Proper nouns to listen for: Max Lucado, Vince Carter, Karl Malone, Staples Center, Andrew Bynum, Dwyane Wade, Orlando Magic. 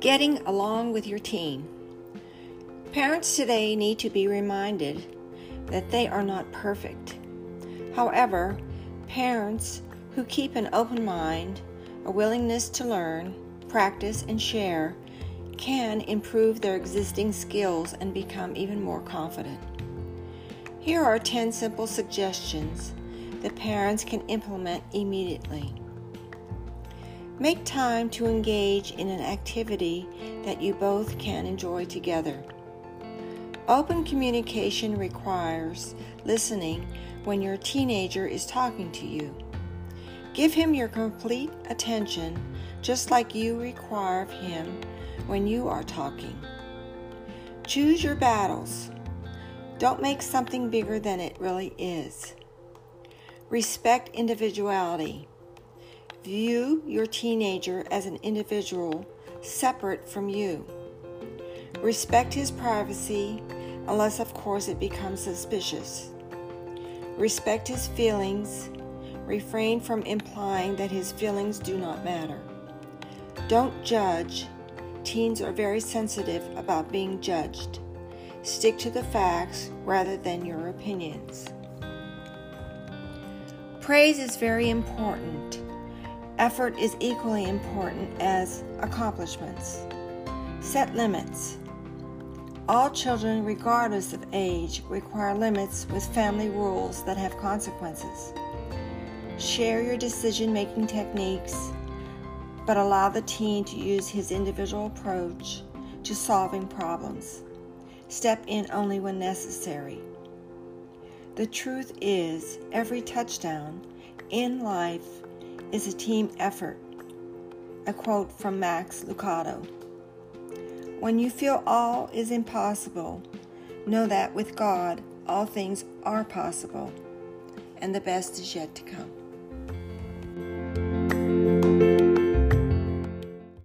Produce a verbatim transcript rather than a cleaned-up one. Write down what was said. Getting along with your teen. Parents today need to be reminded that they are not perfect. However, parents who keep an open mind, a willingness to learn, practice, and share can improve their existing skills and become even more confident. Here are ten simple suggestions that parents can implement immediately. Make time to engage in an activity that you both can enjoy together. Open communication requires listening when your teenager is talking to you. Give him your complete attention, just like you require of him when you are talking. Choose your battles. Don't make something bigger than it really is. Respect individuality. View your teenager as an individual separate from you. Respect his privacy, unless of course it becomes suspicious. Respect his feelings. Refrain from implying that his feelings do not matter. Don't judge. Teens are very sensitive about being judged. Stick to the facts rather than your opinions. Praise is very important. Effort is equally important as accomplishments. Set limits. All children, regardless of age, require limits with family rules that have consequences. Share your decision-making techniques, but allow the teen to use his individual approach to solving problems. Step in only when necessary. The truth is, every touchdown in life is a team effort. A quote from Max Lucado. When you feel all is impossible, know that with God, all things are possible, and the best is yet to come.